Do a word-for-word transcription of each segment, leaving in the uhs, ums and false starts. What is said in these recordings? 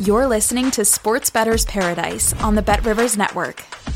You're listening to Sports Bettor's Paradise on the Bet Rivers Network. All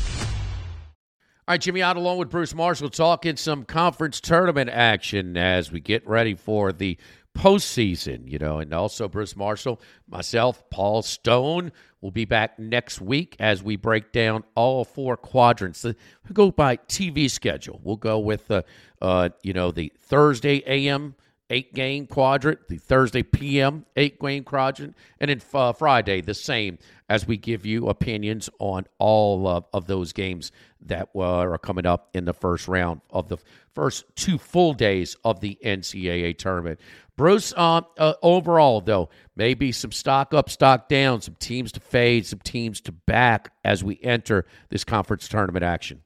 right, Jimmy Ott along with Bruce Marshall talking some conference tournament action as we get ready for the postseason, you know, and also Bruce Marshall, myself, Paul Stone will be back next week as we break down all four quadrants. We'll go by T V schedule. We'll go with, uh, uh, you know, the Thursday a m eight-game quadrant, the Thursday p m eight-game quadrant, and then uh, Friday the same as we give you opinions on all of, of those games that uh, are coming up in the first round of the first two full days of the N C double A tournament. Bruce, uh, uh, overall, though, maybe some stock up, stock down, some teams to fade, some teams to back as we enter this conference tournament action.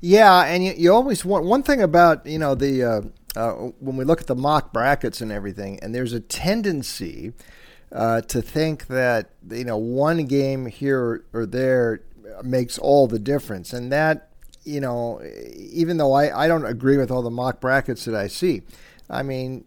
Yeah, and you, you always want – one thing about, you know, the uh, – Uh, when we look at the mock brackets and everything, and there's a tendency uh, to think that, you know, one game here or there makes all the difference. And that, you know, even though I, I don't agree with all the mock brackets that I see, I mean,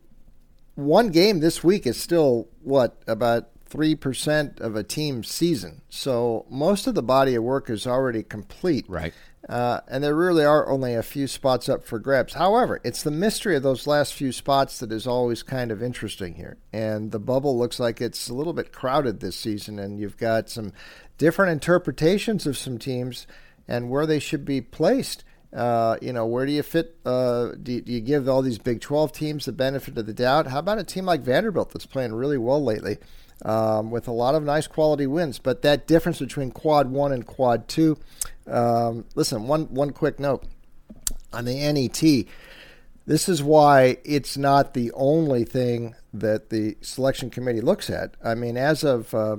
one game this week is still, what, about three percent of a team's season. So most of the body of work is already complete. Right. Uh, and there really are only a few spots up for grabs. However, it's the mystery of those last few spots that is always kind of interesting here. And the bubble looks like it's a little bit crowded this season, and you've got some different interpretations of some teams and where they should be placed. Uh, you know, where do you fit? Uh, do, do you give all these Big twelve teams the benefit of the doubt? How about a team like Vanderbilt that's playing really well lately um, with a lot of nice quality wins? But that difference between quad one and quad two, Um, listen, one, one quick note on the N E C. This is why it's not the only thing that the selection committee looks at. I mean, as of uh,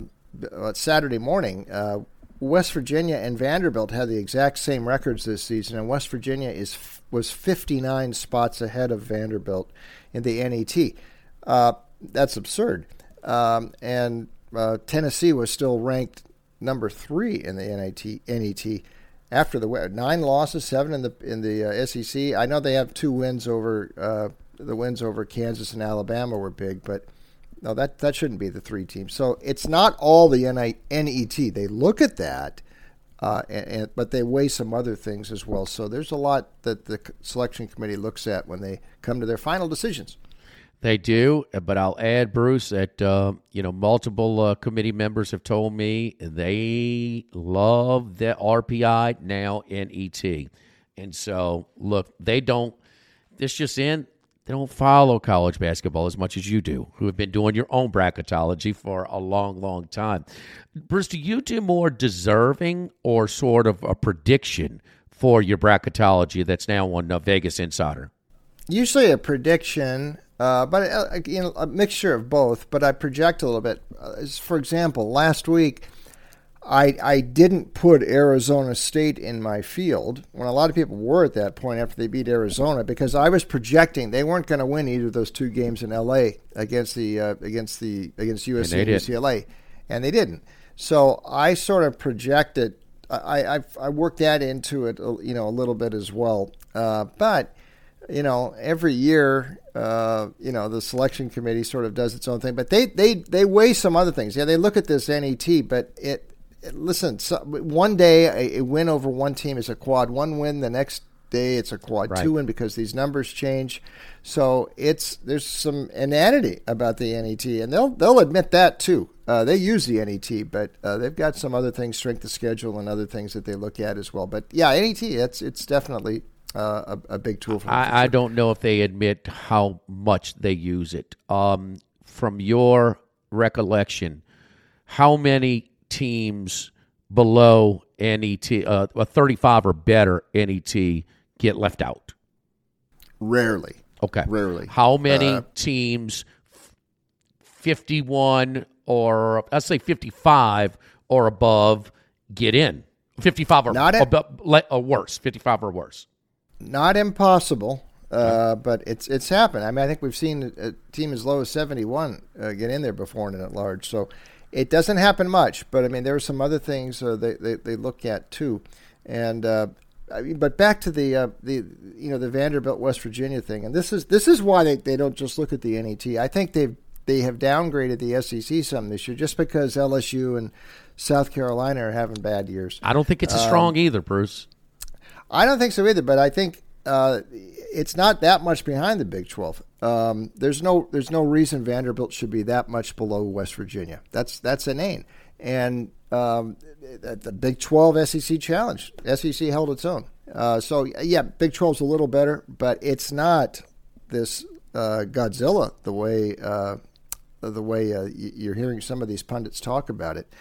Saturday morning, uh, West Virginia and Vanderbilt had the exact same records this season, and West Virginia is was fifty-nine spots ahead of Vanderbilt in the N E C. Uh, that's absurd. Um, and uh, Tennessee was still ranked number three in the N E C. After the nine losses, seven in the in the uh, S E C. I know they have two wins over uh, the wins over Kansas and Alabama were big, but no, that that shouldn't be the three teams. So it's not all the N E C. They look at that, uh, and, and, but they weigh some other things as well. So there's a lot that the selection committee looks at when they come to their final decisions. They do, but I'll add, Bruce, that uh, you know multiple uh, committee members have told me they love the R P I, now N E T. And so, look, they don't – this just in, they don't follow college basketball as much as you do, who have been doing your own bracketology for a long, long time. Bruce, do you do more deserving or sort of a prediction for your bracketology that's now on uh, Vegas Insider? Usually a prediction – Uh, but uh, you know, a mixture of both, but I project a little bit. Uh, for example, last week, I I didn't put Arizona State in my field when a lot of people were at that point after they beat Arizona because I was projecting they weren't going to win either of those two games in L A against the uh, against the against U S C and, and U C L A, and they didn't. So I sort of projected. I I, I worked that into it, you know, a little bit as well. Uh, but. You know, every year, uh, you know, the selection committee sort of does its own thing, but they, they, they weigh some other things. Yeah, they look at this N E T, but it, it listen, so one day a, a win over one team is a quad one win. The next day, it's a quad right. two win because these numbers change. So it's there's some inanity about the N E T, and they'll they'll admit that too. Uh, they use the N E T, but uh, they've got some other things, strength of schedule, and other things that they look at as well. But yeah, N E T, it's it's definitely uh, a, a big tool for them. I, I don't know if they admit how much they use it. Um, from your recollection, how many teams below N E T, uh, a thirty-five or better N E T, get left out? Rarely. Okay. Rarely. How many uh, teams, fifty-one or let's say fifty-five or above, get in? fifty-five or not ab- ab- or worse. fifty-five or worse. Not impossible. Uh, but it's it's happened. I mean, I think we've seen a team as low as seventy-one uh, get in there before and at large. So it doesn't happen much. But I mean, there are some other things uh, they, they they look at too. And uh, I mean, but back to the uh, the you know the Vanderbilt West Virginia thing. And this is this is why they, they don't just look at the N E T. I think they've they have downgraded the S E C some this year just because L S U and South Carolina are having bad years. I don't think it's as um, strong either, Bruce. I don't think so either. But I think. Uh, it's not that much behind the Big twelve. Um, there's no there's no reason Vanderbilt should be that much below West Virginia. That's that's inane. And um, the Big twelve S E C challenge, S E C held its own. Uh, so yeah, Big twelve's a little better, but it's not this uh, Godzilla the way uh, the way uh, you're hearing some of these pundits talk about it.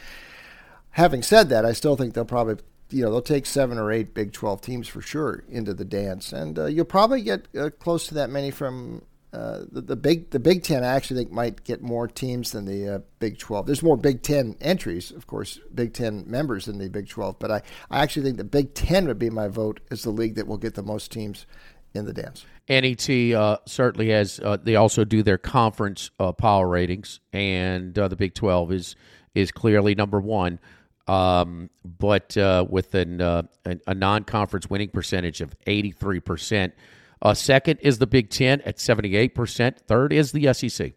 Having said that, I still think they'll probably. You know, they'll take seven or eight Big twelve teams for sure into the dance, and uh, you'll probably get uh, close to that many from uh, the, the big the Big Ten. I actually think might get more teams than the uh, Big twelve. There's more Big Ten entries, of course, Big Ten members than the Big twelve. But I, I actually think the Big Ten would be my vote as the league that will get the most teams in the dance. N E T uh, certainly has. Uh, they also do their conference uh, power ratings, and uh, the Big twelve is is clearly number one. Um, but uh, with an, uh, an, a non-conference winning percentage of eighty-three percent. Uh, second is the Big Ten at seventy-eight percent. Third is the S E C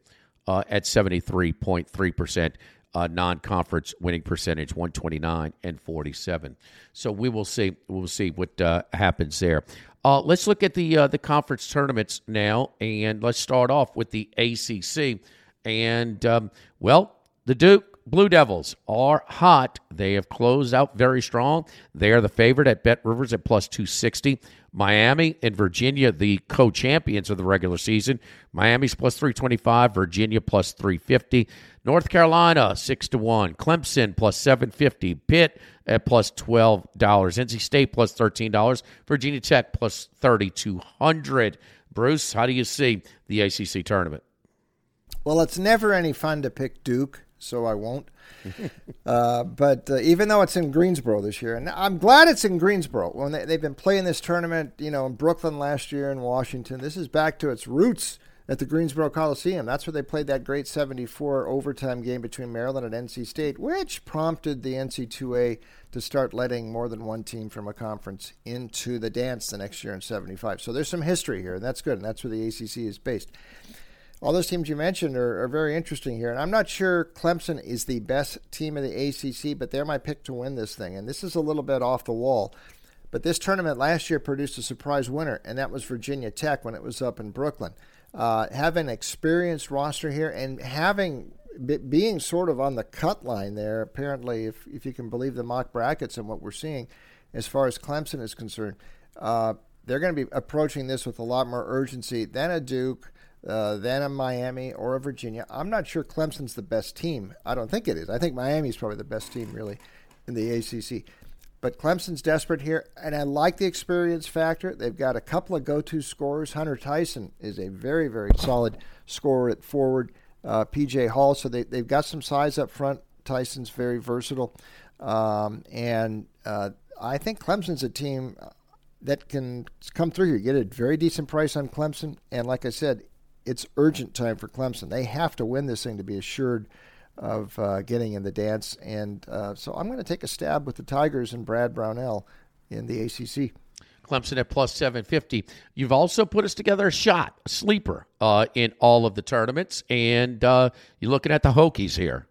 uh, at seventy-three point three percent uh, non-conference winning percentage, one twenty-nine and forty-seven. So we will see. We'll see what uh, happens there. Uh, let's look at the uh, the conference tournaments now, and let's start off with the A C C. And um, well, the Duke. Blue Devils are hot. They have closed out very strong. They are the favorite at Bet Rivers at plus two sixty. Miami and Virginia, the co-champions of the regular season. Miami's plus three twenty-five, Virginia plus three fifty. North Carolina, six to one. Clemson plus seven fifty. Pitt at plus twelve dollars. N C State plus thirteen dollars. Virginia Tech plus thirty-two hundred. Bruce, how do you see the A C C tournament? Well, it's never any fun to pick Duke. So I won't. uh, but uh, even though it's in Greensboro this year, and I'm glad it's in Greensboro. When they, they've been playing this tournament, you know, in Brooklyn last year in Washington, this is back to its roots at the Greensboro Coliseum. That's where they played that great seventy-four overtime game between Maryland and N C State, which prompted the N C double A to start letting more than one team from a conference into the dance the next year in seventy-five. So there's some history here, and that's good, and that's where the A C C is based. All those teams you mentioned are, are very interesting here. And I'm not sure Clemson is the best team in the A C C, but they're my pick to win this thing. And this is a little bit off the wall. But this tournament last year produced a surprise winner, and that was Virginia Tech when it was up in Brooklyn. Uh, having an experienced roster here and having being sort of on the cut line there, apparently, if, if you can believe the mock brackets and what we're seeing as far as Clemson is concerned, uh, they're going to be approaching this with a lot more urgency than a Duke, Uh, than a Miami or a Virginia. I'm not sure Clemson's the best team. I don't think it is. I think Miami's probably the best team, really, in the A C C. But Clemson's desperate here, and I like the experience factor. They've got a couple of go-to scorers. Hunter Tyson is a very, very solid scorer at forward. Uh, P J. Hall, so they, they've got some size up front. Tyson's very versatile. Um, and uh, I think Clemson's a team that can come through here, get a very decent price on Clemson, and like I said, it's urgent time for Clemson. They have to win this thing to be assured of uh, getting in the dance. And uh, so I'm going to take a stab with the Tigers and Brad Brownell in the A C C. Clemson at plus seven fifty. You've also put us together a shot, a sleeper, uh, in all of the tournaments. And uh, you're looking at the Hokies here.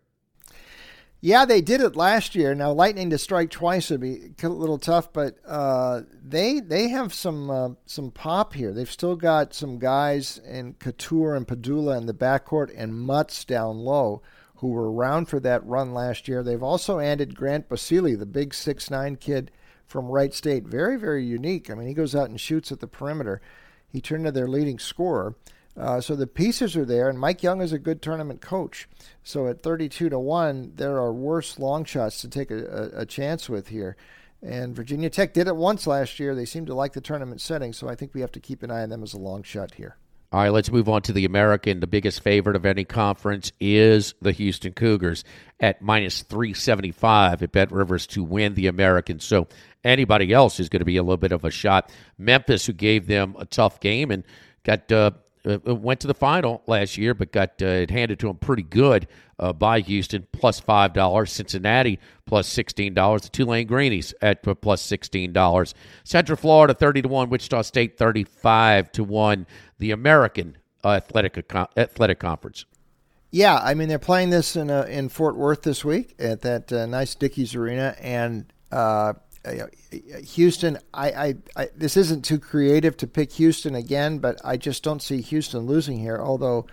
Yeah, they did it last year. Now, lightning to strike twice would be a little tough, but uh, they they have some uh, some pop here. They've still got some guys in Couture and Padula in the backcourt and Mutz down low who were around for that run last year. They've also added Grant Basile, the big six nine kid from Wright State. Very, very unique. I mean, he goes out and shoots at the perimeter. He turned into their leading scorer. Uh, so the pieces are there, and Mike Young is a good tournament coach. So at thirty-two to one, there are worse long shots to take a, a, a chance with here. And Virginia Tech did it once last year. They seem to like the tournament setting, so I think we have to keep an eye on them as a long shot here. All right, let's move on to the American. The biggest favorite of any conference is the Houston Cougars at minus three seventy-five at Bet Rivers to win the American. So anybody else is going to be a little bit of a shot. Memphis, who gave them a tough game and got uh, – went to the final last year, but got uh, it handed to him pretty good uh, by Houston, plus five dollars. Cincinnati, plus sixteen dollars. The Tulane Greenies at uh, plus sixteen dollars. Central Florida, thirty to one. Wichita State, thirty-five to one. The American uh, Athletic Con- Athletic Conference. Yeah, I mean, they're playing this in uh, in Fort Worth this week at that uh, nice Dickies Arena. And uh, Houston, I, I, I, this isn't too creative to pick Houston again, but I just don't see Houston losing here, although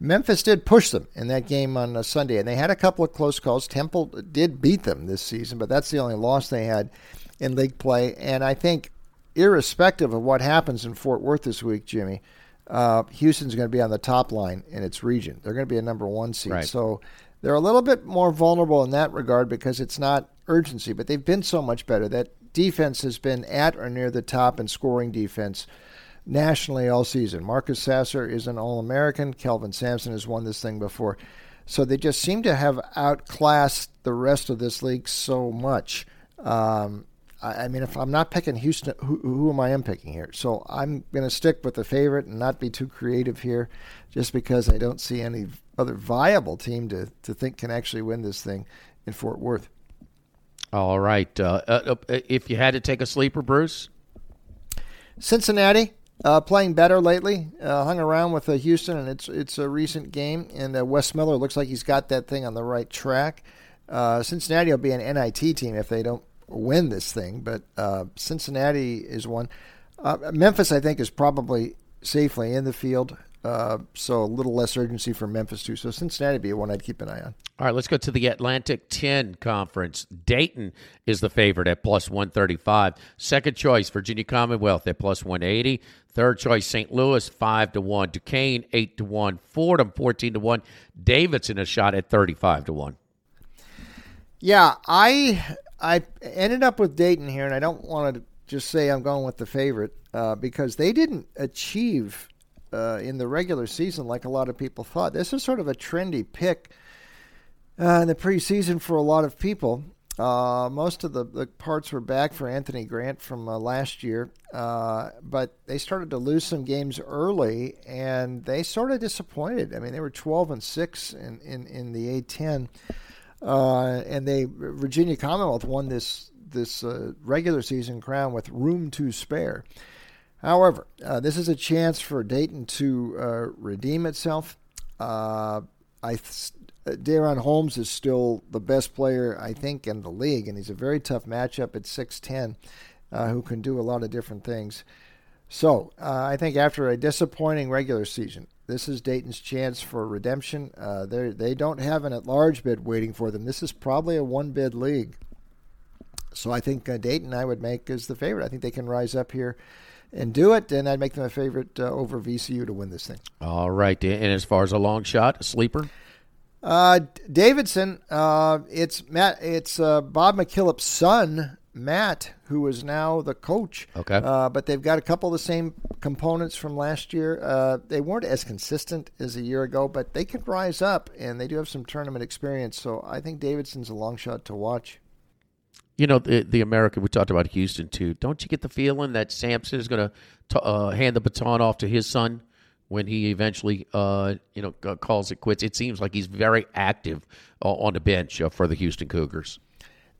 Memphis did push them in that game on a Sunday, and they had a couple of close calls. Temple did beat them this season, but that's the only loss they had in league play, and I think irrespective of what happens in Fort Worth this week, Jimmy, uh, Houston's going to be on the top line in its region. They're going to be a number one seed, right. So they're a little bit more vulnerable in that regard because it's not urgency, but they've been so much better. That defense has been at or near the top in scoring defense nationally all season. Marcus Sasser is an All-American. Kelvin Sampson has won this thing before. So they just seem to have outclassed the rest of this league so much. Um, I, I mean, if I'm not picking Houston, who, who am I am picking here? So I'm going to stick with the favorite and not be too creative here just because I don't see any other viable team to, to think can actually win this thing in Fort Worth. All right. Uh, uh, if you had to take a sleeper, Bruce? Cincinnati, uh, playing better lately. Uh, hung around with uh, Houston, and it's it's a recent game. And uh, Wes Miller looks like he's got that thing on the right track. Uh, Cincinnati will be an N I T team if they don't win this thing, but uh, Cincinnati is one. Uh, Memphis, I think, is probably safely in the field. Uh, so a little less urgency for Memphis, too. So Cincinnati would be one I'd keep an eye on. All right, let's go to the Atlantic ten Conference. Dayton is the favorite at plus one thirty-five. Second choice, Virginia Commonwealth at plus one eighty. Third choice, Saint Louis, five to one. Duquesne, eight to one. Fordham, fourteen to one. Davidson, a shot at thirty-five to one. Yeah, I I ended up with Dayton here, and I don't want to just say I'm going with the favorite uh, because they didn't achieve – Uh, in the regular season like a lot of people thought. This is sort of a trendy pick uh, in the preseason for a lot of people. Uh, most of the, the parts were back for Anthony Grant from uh, last year, uh, but they started to lose some games early, and they sort of disappointed. I mean, they were twelve and six in, in, in the A ten, uh, and they Virginia Commonwealth won this, this uh, regular season crown with room to spare. However, uh, this is a chance for Dayton to uh, redeem itself. Uh, I th- Deron Holmes is still the best player, I think, in the league, and he's a very tough matchup at six ten, uh, who can do a lot of different things. So uh, I think after a disappointing regular season, this is Dayton's chance for redemption. Uh, they don't have an at-large bid waiting for them. This is probably a one-bid league. So I think uh, Dayton I would make as the favorite. I think they can rise up here and do it, and I'd make them a favorite uh, over V C U to win this thing. All right, and as far as a long shot, a sleeper? Uh, Davidson, uh, it's Matt. It's uh, Bob McKillop's son, Matt, who is now the coach. Okay. Uh, but they've got a couple of the same components from last year. Uh, they weren't as consistent as a year ago, but they could rise up, and they do have some tournament experience. So I think Davidson's a long shot to watch. You know, the, the American, we talked about Houston, too. Don't you get the feeling that Sampson is going to uh, hand the baton off to his son when he eventually, uh, you know, calls it quits? It seems like he's very active uh, on the bench uh, for the Houston Cougars.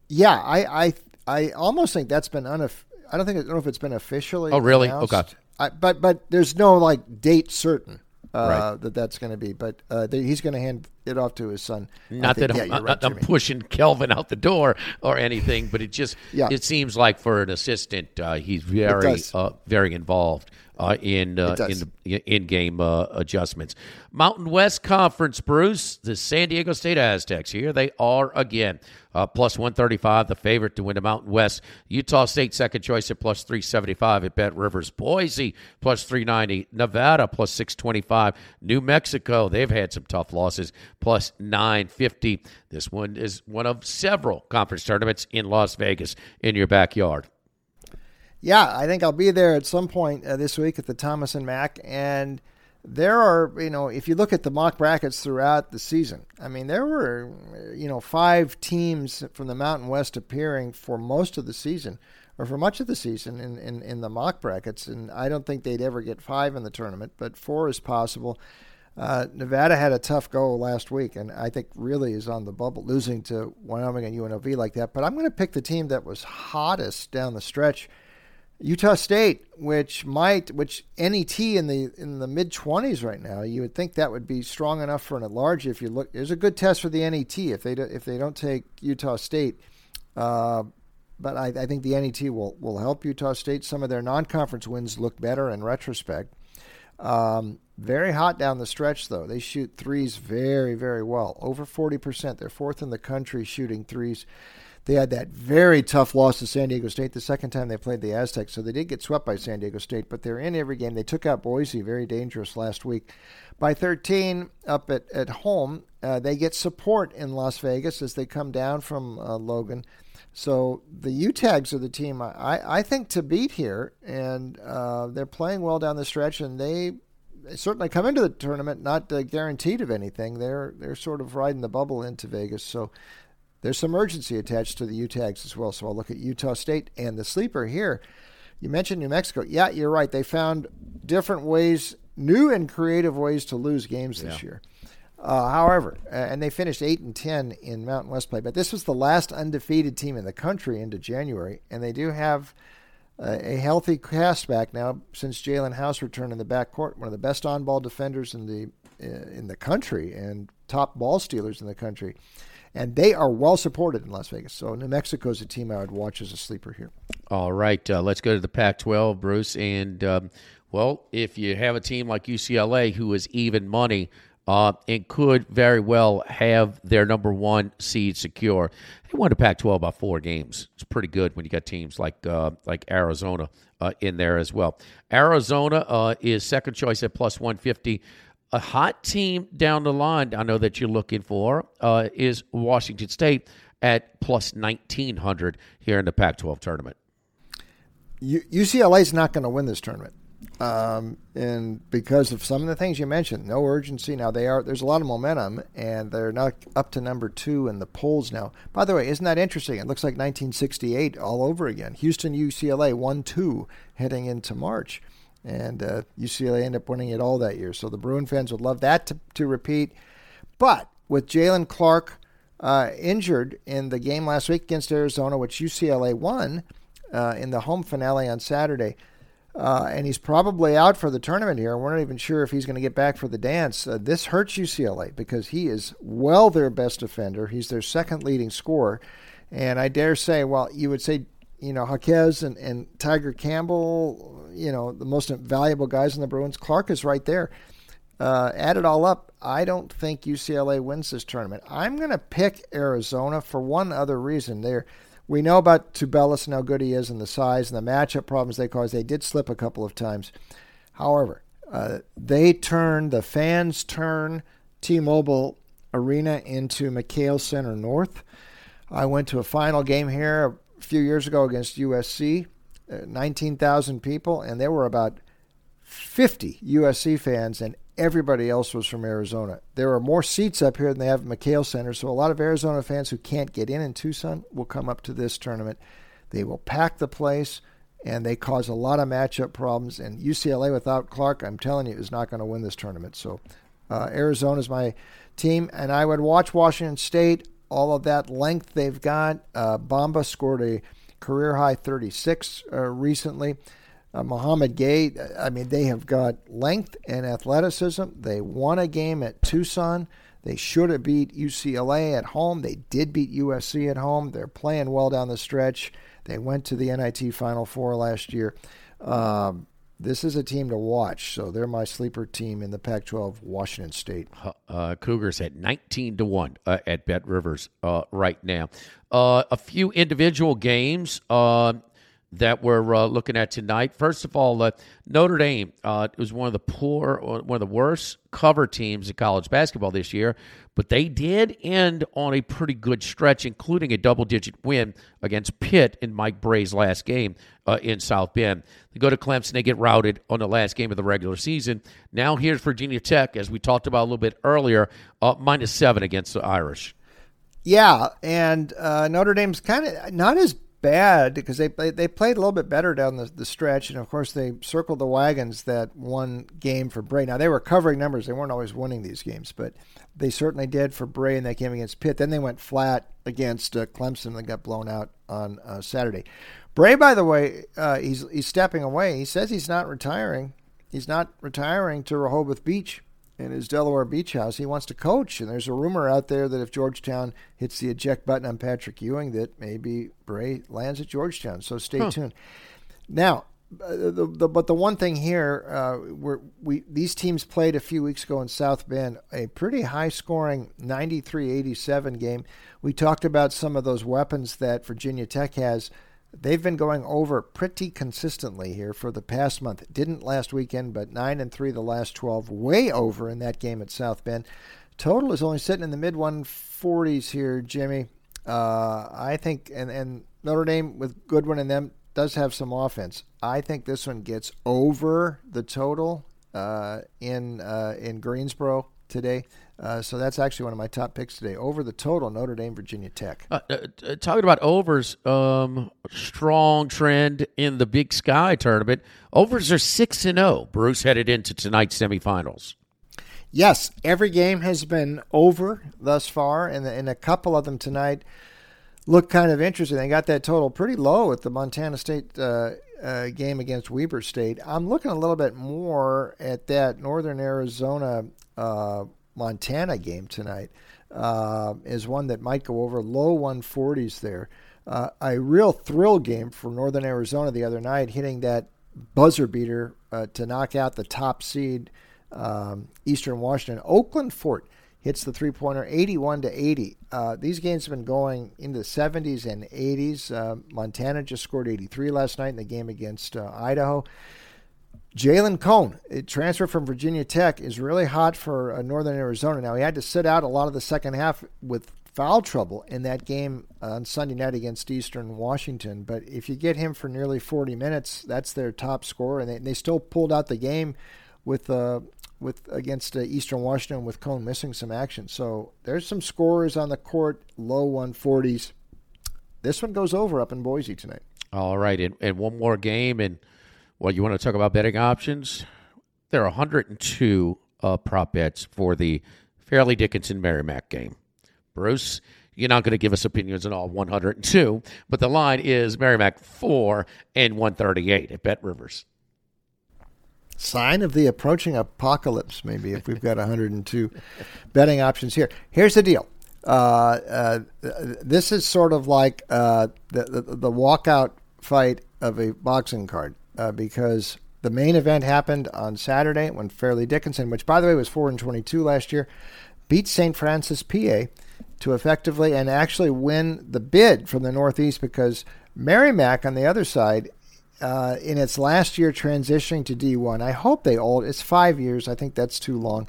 Yeah, I I, I almost think that's been unof- – I don't think I don't know if it's been officially announced. Oh, really? Okay. I, but, but there's no, like, date certain. uh, right. that that's going to be. But uh, they, he's going to hand it off to his son. Not think, that yeah, I'm, right, I'm pushing Kelvin out the door or anything, but it just yeah. it seems like for an assistant, uh, he's very uh, very involved uh, in uh, in the in-game uh, adjustments. Mountain West Conference, Bruce, the San Diego State Aztecs. Here they are again. Uh, plus one thirty-five, the favorite to win the Mountain West. Utah State second choice at plus three seventy-five at Bet Rivers. Boise plus three ninety. Nevada plus six twenty-five. New Mexico, they've had some tough losses, plus nine fifty. This one is one of several conference tournaments in Las Vegas in your backyard. Yeah, I think I'll be there at some point uh, this week at the Thomas and Mack. And there are, you know, if you look at the mock brackets throughout the season, I mean, there were, you know, five teams from the Mountain West appearing for most of the season or for much of the season in, in, in the mock brackets. And I don't think they'd ever get five in the tournament, but four is possible. Uh, Nevada had a tough go last week, and I think really is on the bubble, losing to Wyoming and U N L V like that. But I'm going to pick the team that was hottest down the stretch, Utah State, which might, which N E T in the in the mid twenties right now, you would think that would be strong enough for an at-large. If you look, there's a good test for the N E T if they do, if they don't take Utah State. Uh, but I, I think the N E T will will help Utah State. Some of their non-conference wins look better in retrospect. Um, very hot down the stretch, though. They shoot threes very, very well, over forty percent. They're fourth in the country shooting threes. They had that very tough loss to San Diego State the second time they played the Aztecs, so they did get swept by San Diego State, but they're in every game. They took out Boise, very dangerous last week, by thirteen up at, at home. Uh, they get support in Las Vegas as they come down from uh, Logan. So the U T A Gs are the team I, I think to beat here, and uh, they're playing well down the stretch, and they certainly come into the tournament not uh, guaranteed of anything. They're they're sort of riding the bubble into Vegas, so there's some urgency attached to the U T A Gs as well. So I'll look at Utah State and the sleeper here. You mentioned New Mexico. Yeah, you're right. They found different ways, new and creative ways to lose games this yeah. year. Uh, however, and they finished eight and ten in Mountain West play, but this was the last undefeated team in the country into January, and they do have a, a healthy cast back now since Jalen House returned in the backcourt, one of the best on-ball defenders in the in the country and top ball stealers in the country. And they are well supported in Las Vegas. So New Mexico is a team I would watch as a sleeper here. All right, uh, let's go to the Pac twelve, Bruce. And, um, well, if you have a team like U C L A who is even money, Uh, and could very well have their number one seed secure. They won the Pac twelve by four games. It's pretty good when you got teams like uh, like Arizona uh, in there as well. Arizona uh, is second choice at plus one fifty. A hot team down the line I know that you're looking for uh, is Washington State at plus nineteen hundred here in the Pac twelve tournament. U- UCLA is not going to win this tournament. Um, and because of some of the things you mentioned, no urgency. Now they are, there's a lot of momentum and they're not up to number two in the polls now. By the way, isn't that interesting? It looks like nineteen sixty-eight all over again. Houston, U C L A, one two heading into March, and uh, U C L A ended up winning it all that year. So the Bruin fans would love that to, to repeat. But with Jalen Clark uh, injured in the game last week against Arizona, which U C L A won uh, in the home finale on Saturday, Uh, and he's probably out for the tournament here. We're not even sure if he's going to get back for the dance. Uh, this hurts U C L A because he is well their best defender. He's their second leading scorer. And I dare say, well, you would say, you know, Jaquez and, and Tiger Campbell, you know, the most valuable guys in the Bruins. Clark is right there. Uh, add it all up, I don't think U C L A wins this tournament. I'm going to pick Arizona for one other reason. They're We know about Tubelis and how good he is and the size and the matchup problems they caused. They did slip a couple of times. However, uh, they turn, the fans turn T-Mobile Arena into McHale Center North. I went to a final game here a few years ago against U S C, uh, nineteen thousand people, and there were about fifty U S C fans and everybody else was from Arizona. There are more seats up here than they have at McHale Center, so a lot of Arizona fans who can't get in in Tucson will come up to this tournament. They will pack the place, and they cause a lot of matchup problems. And U C L A without Clark, I'm telling you, is not going to win this tournament. So uh, Arizona is my team, and I would watch Washington State. All of that length they've got. Uh, Bamba scored a career-high thirty-six uh, recently. Uh, Muhammad Gay, I mean, they have got length and athleticism. They won a game at Tucson. They should have beat U C L A at home. They did beat U S C at home. They're playing well down the stretch. They went to the N I T Final Four last year. Um, this is a team to watch, so they're my sleeper team in the Pac twelve, Washington State. Uh, Cougars at nineteen to one uh, at Bet Rivers uh, right now. Uh, a few individual games uh, that we're uh, looking at tonight. First of all, uh, Notre Dame uh, was one of the poor, one of the worst cover teams in college basketball this year, but they did end on a pretty good stretch, including a double-digit win against Pitt in Mike Bray's last game uh, in South Bend. They go to Clemson, they get routed on the last game of the regular season. Now here's Virginia Tech, as we talked about a little bit earlier, uh, minus seven against the Irish. Yeah, and uh, Notre Dame's kind of not as bad because they they played a little bit better down the, the stretch, and of course they circled the wagons that one game for Bray. Now they were covering numbers, they weren't always winning these games, but they certainly did for Bray in that game against Pitt. Then they went flat against uh, Clemson and got blown out on uh, Saturday. Bray, by the way, uh, he's he's stepping away. He says he's not retiring. He's not retiring to Rehoboth Beach in his Delaware beach house. He wants to coach, and there's a rumor out there that if Georgetown hits the eject button on Patrick Ewing, that maybe Bray lands at Georgetown, so stay huh. tuned. Now, the, the, but the one thing here, uh, we're, we these teams played a few weeks ago in South Bend, a pretty high-scoring ninety-three eighty-seven game. We talked about some of those weapons that Virginia Tech has. They've been going over pretty consistently here for the past month. It didn't last weekend, but nine and three the last twelve, way over in that game at South Bend. Total is only sitting in the mid one forties here, Jimmy. Uh, I think, and, and Notre Dame with Goodwin and them does have some offense. I think this one gets over the total uh, in uh, in Greensboro today. Uh, so that's actually one of my top picks today. Over the total, Notre Dame, Virginia Tech. Uh, uh, talking about overs, um, strong trend in the Big Sky tournament. Overs are six and oh, Bruce, headed into tonight's semifinals. Yes, every game has been over thus far, and, and a couple of them tonight look kind of interesting. They got that total pretty low at the Montana State uh, uh, game against Weber State. I'm looking a little bit more at that Northern Arizona uh Montana game tonight uh, is one that might go over, low one forties there. Uh, a real thrill game for Northern Arizona the other night, hitting that buzzer beater uh, to knock out the top seed um, Eastern Washington. Oakland Fort hits the three-pointer, eighty-one to eighty. Uh, these games have been going into the seventies and eighties. Uh, Montana just scored eighty-three last night in the game against uh, Idaho. Jalen Cone, a transfer from Virginia Tech, is really hot for uh, Northern Arizona. Now, he had to sit out a lot of the second half with foul trouble in that game on Sunday night against Eastern Washington. But if you get him for nearly forty minutes, that's their top scorer. And they, and they still pulled out the game with uh, with against uh, Eastern Washington with Cone missing some action. So there's some scorers on the court, low one forties. This one goes over up in Boise tonight. All right, and, and one more game, and well, you want to talk about betting options? There are one hundred two uh, prop bets for the Fairleigh Dickinson Merrimack game. Bruce, you're not going to give us opinions on all one hundred two, but the line is Merrimack four and one thirty-eight at Bet Rivers. Sign of the approaching apocalypse, maybe, if we've got one hundred two betting options here. Here's the deal. Uh, uh, this is sort of like uh, the, the, the walkout fight of a boxing card. Uh, because the main event happened on Saturday when Fairleigh Dickinson, which, by the way, was four and twenty-two last year, beat Saint Francis P A to effectively and actually win the bid from the Northeast, because Merrimack on the other side, uh, in its last year transitioning to D one, I hope they all, it's five years, I think that's too long.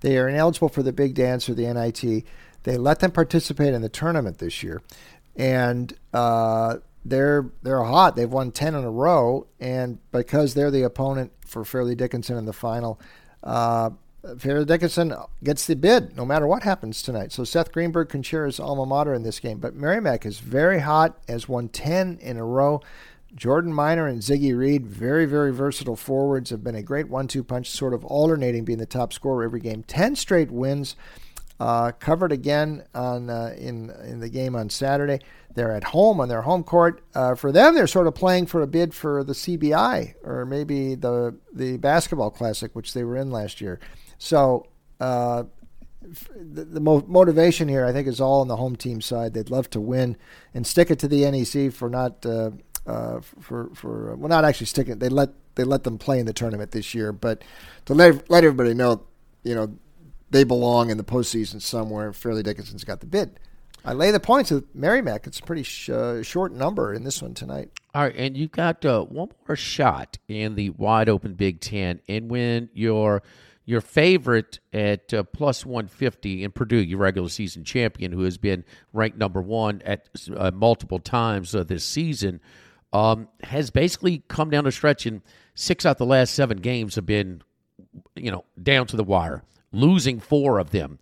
They are ineligible for the Big Dance or the N I T. They let them participate in the tournament this year. And, uh, They're they're hot. They've won ten in a row, and because they're the opponent for Fairleigh Dickinson in the final, uh, Fairleigh Dickinson gets the bid no matter what happens tonight. So Seth Greenberg can cheer his alma mater in this game. But Merrimack is very hot, has won ten in a row. Jordan Minor and Ziggy Reed, very, very versatile forwards, have been a great one two punch, sort of alternating being the top scorer every game. ten straight wins. Uh, covered again on uh, in in the game on Saturday. They're at home on their home court. Uh, for them, they're sort of playing for a bid for the C B I or maybe the the basketball classic, which they were in last year. So uh, the, the mo- motivation here, I think, is all on the home team side. They'd love to win and stick it to the N E C for not uh, uh, for for well, not actually sticking. They let they let them play in the tournament this year, but to let let everybody know, you know. They belong in the postseason somewhere, and Fairleigh Dickinson's got the bid. I lay the points with Merrimack. It's a pretty sh- uh, short number in this one tonight. All right, and you've got uh, one more shot in the wide-open Big Ten. And when your your favorite at uh, plus one fifty in Purdue, your regular season champion, who has been ranked number one at uh, multiple times uh, this season, um, has basically come down the stretch, and six out of the last seven games have been, you know, down to the wire. Losing four of them.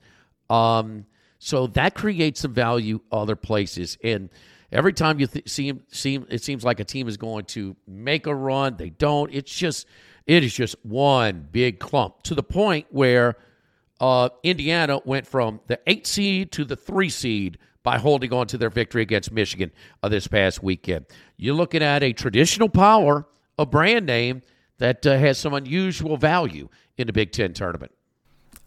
Um, so that creates some value other places. And every time you th- see, see, it seems like a team is going to make a run. They don't. It's just, it is just one big clump to the point where uh, Indiana went from the eight seed to the three seed by holding on to their victory against Michigan uh, this past weekend. You're looking at a traditional power, a brand name that uh, has some unusual value in the Big Ten tournament.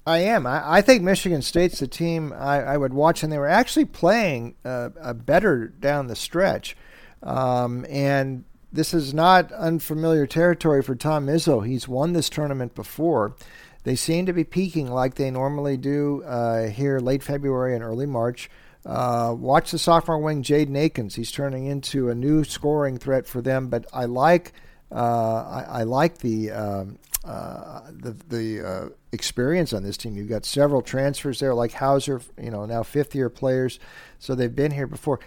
I am. I, I think Michigan State's the team I, I would watch, and they were actually playing uh, a better down the stretch. Um, and this is not unfamiliar territory for Tom Izzo. He's won this tournament before. They seem to be peaking like they normally do uh, here late February and early March. Uh, watch the sophomore wing, Jaden Akins. He's turning into a new scoring threat for them, but I like uh, I, I like the... Uh, Uh, the the uh, experience on this team. You've got several transfers there, like Hauser, you know, now fifth-year players. So they've been here before.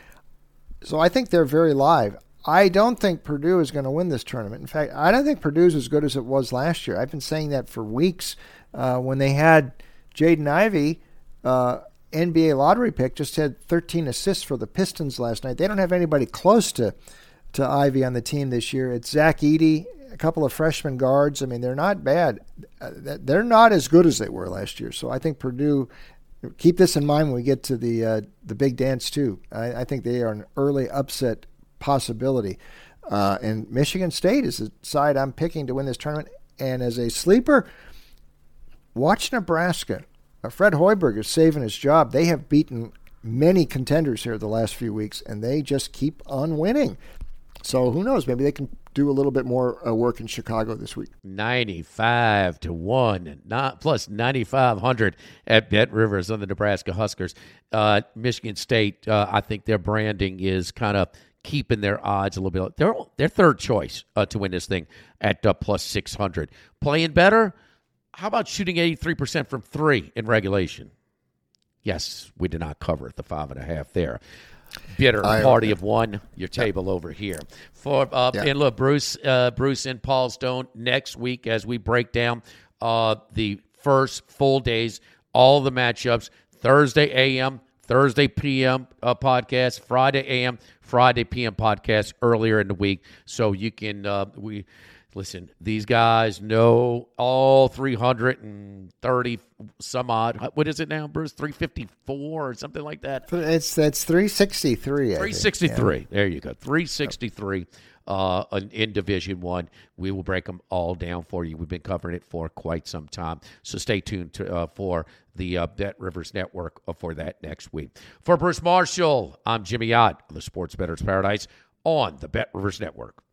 So I think they're very live. I don't think Purdue is going to win this tournament. In fact, I don't think Purdue's as good as it was last year. I've been saying that for weeks. Uh, when they had Jaden Ivey, uh, N B A lottery pick, just had thirteen assists for the Pistons last night. They don't have anybody close to, to Ivey on the team this year. It's Zach Edey, a couple of freshman guards. I mean, they're not bad. They're not as good as they were last year. So I think Purdue, keep this in mind when we get to the uh, the big dance too. I, I think they are an early upset possibility. Uh, and Michigan State is the side I'm picking to win this tournament. And as a sleeper, watch Nebraska. Uh, Fred Hoiberg is saving his job. They have beaten many contenders here the last few weeks, and they just keep on winning. So who knows? Maybe they can do a little bit more uh, work in Chicago this week. ninety-five to one, and not plus ninety-five hundred at Bet Rivers on the Nebraska Huskers. Uh, Michigan State, uh, I think their branding is kind of keeping their odds a little bit. They're their third choice uh, to win this thing at uh, plus six hundred. Playing better? How about shooting eighty-three percent from three in regulation? Yes, we did not cover the five and a half there. Bitter party of one, your table yep. over here. For uh, yep. And look, Bruce, uh, Bruce and Paul Stone next week as we break down uh, the first full days, all the matchups, Thursday a m, Thursday p m uh, podcast, Friday a m, Friday p m podcast earlier in the week. So you can uh, – we listen, these guys know all three hundred thirty some odd. What is it now, Bruce? three fifty-four or something like that? It's that's three sixty-three. three sixty-three. Yeah. There you go. three sixty-three uh, in Division One. We will break them all down for you. We've been covering it for quite some time. So stay tuned to, uh, for the uh, Bet Rivers Network for that next week. For Bruce Marshall, I'm Jimmy Ott of the Sports Bettor's Paradise on the Bet Rivers Network.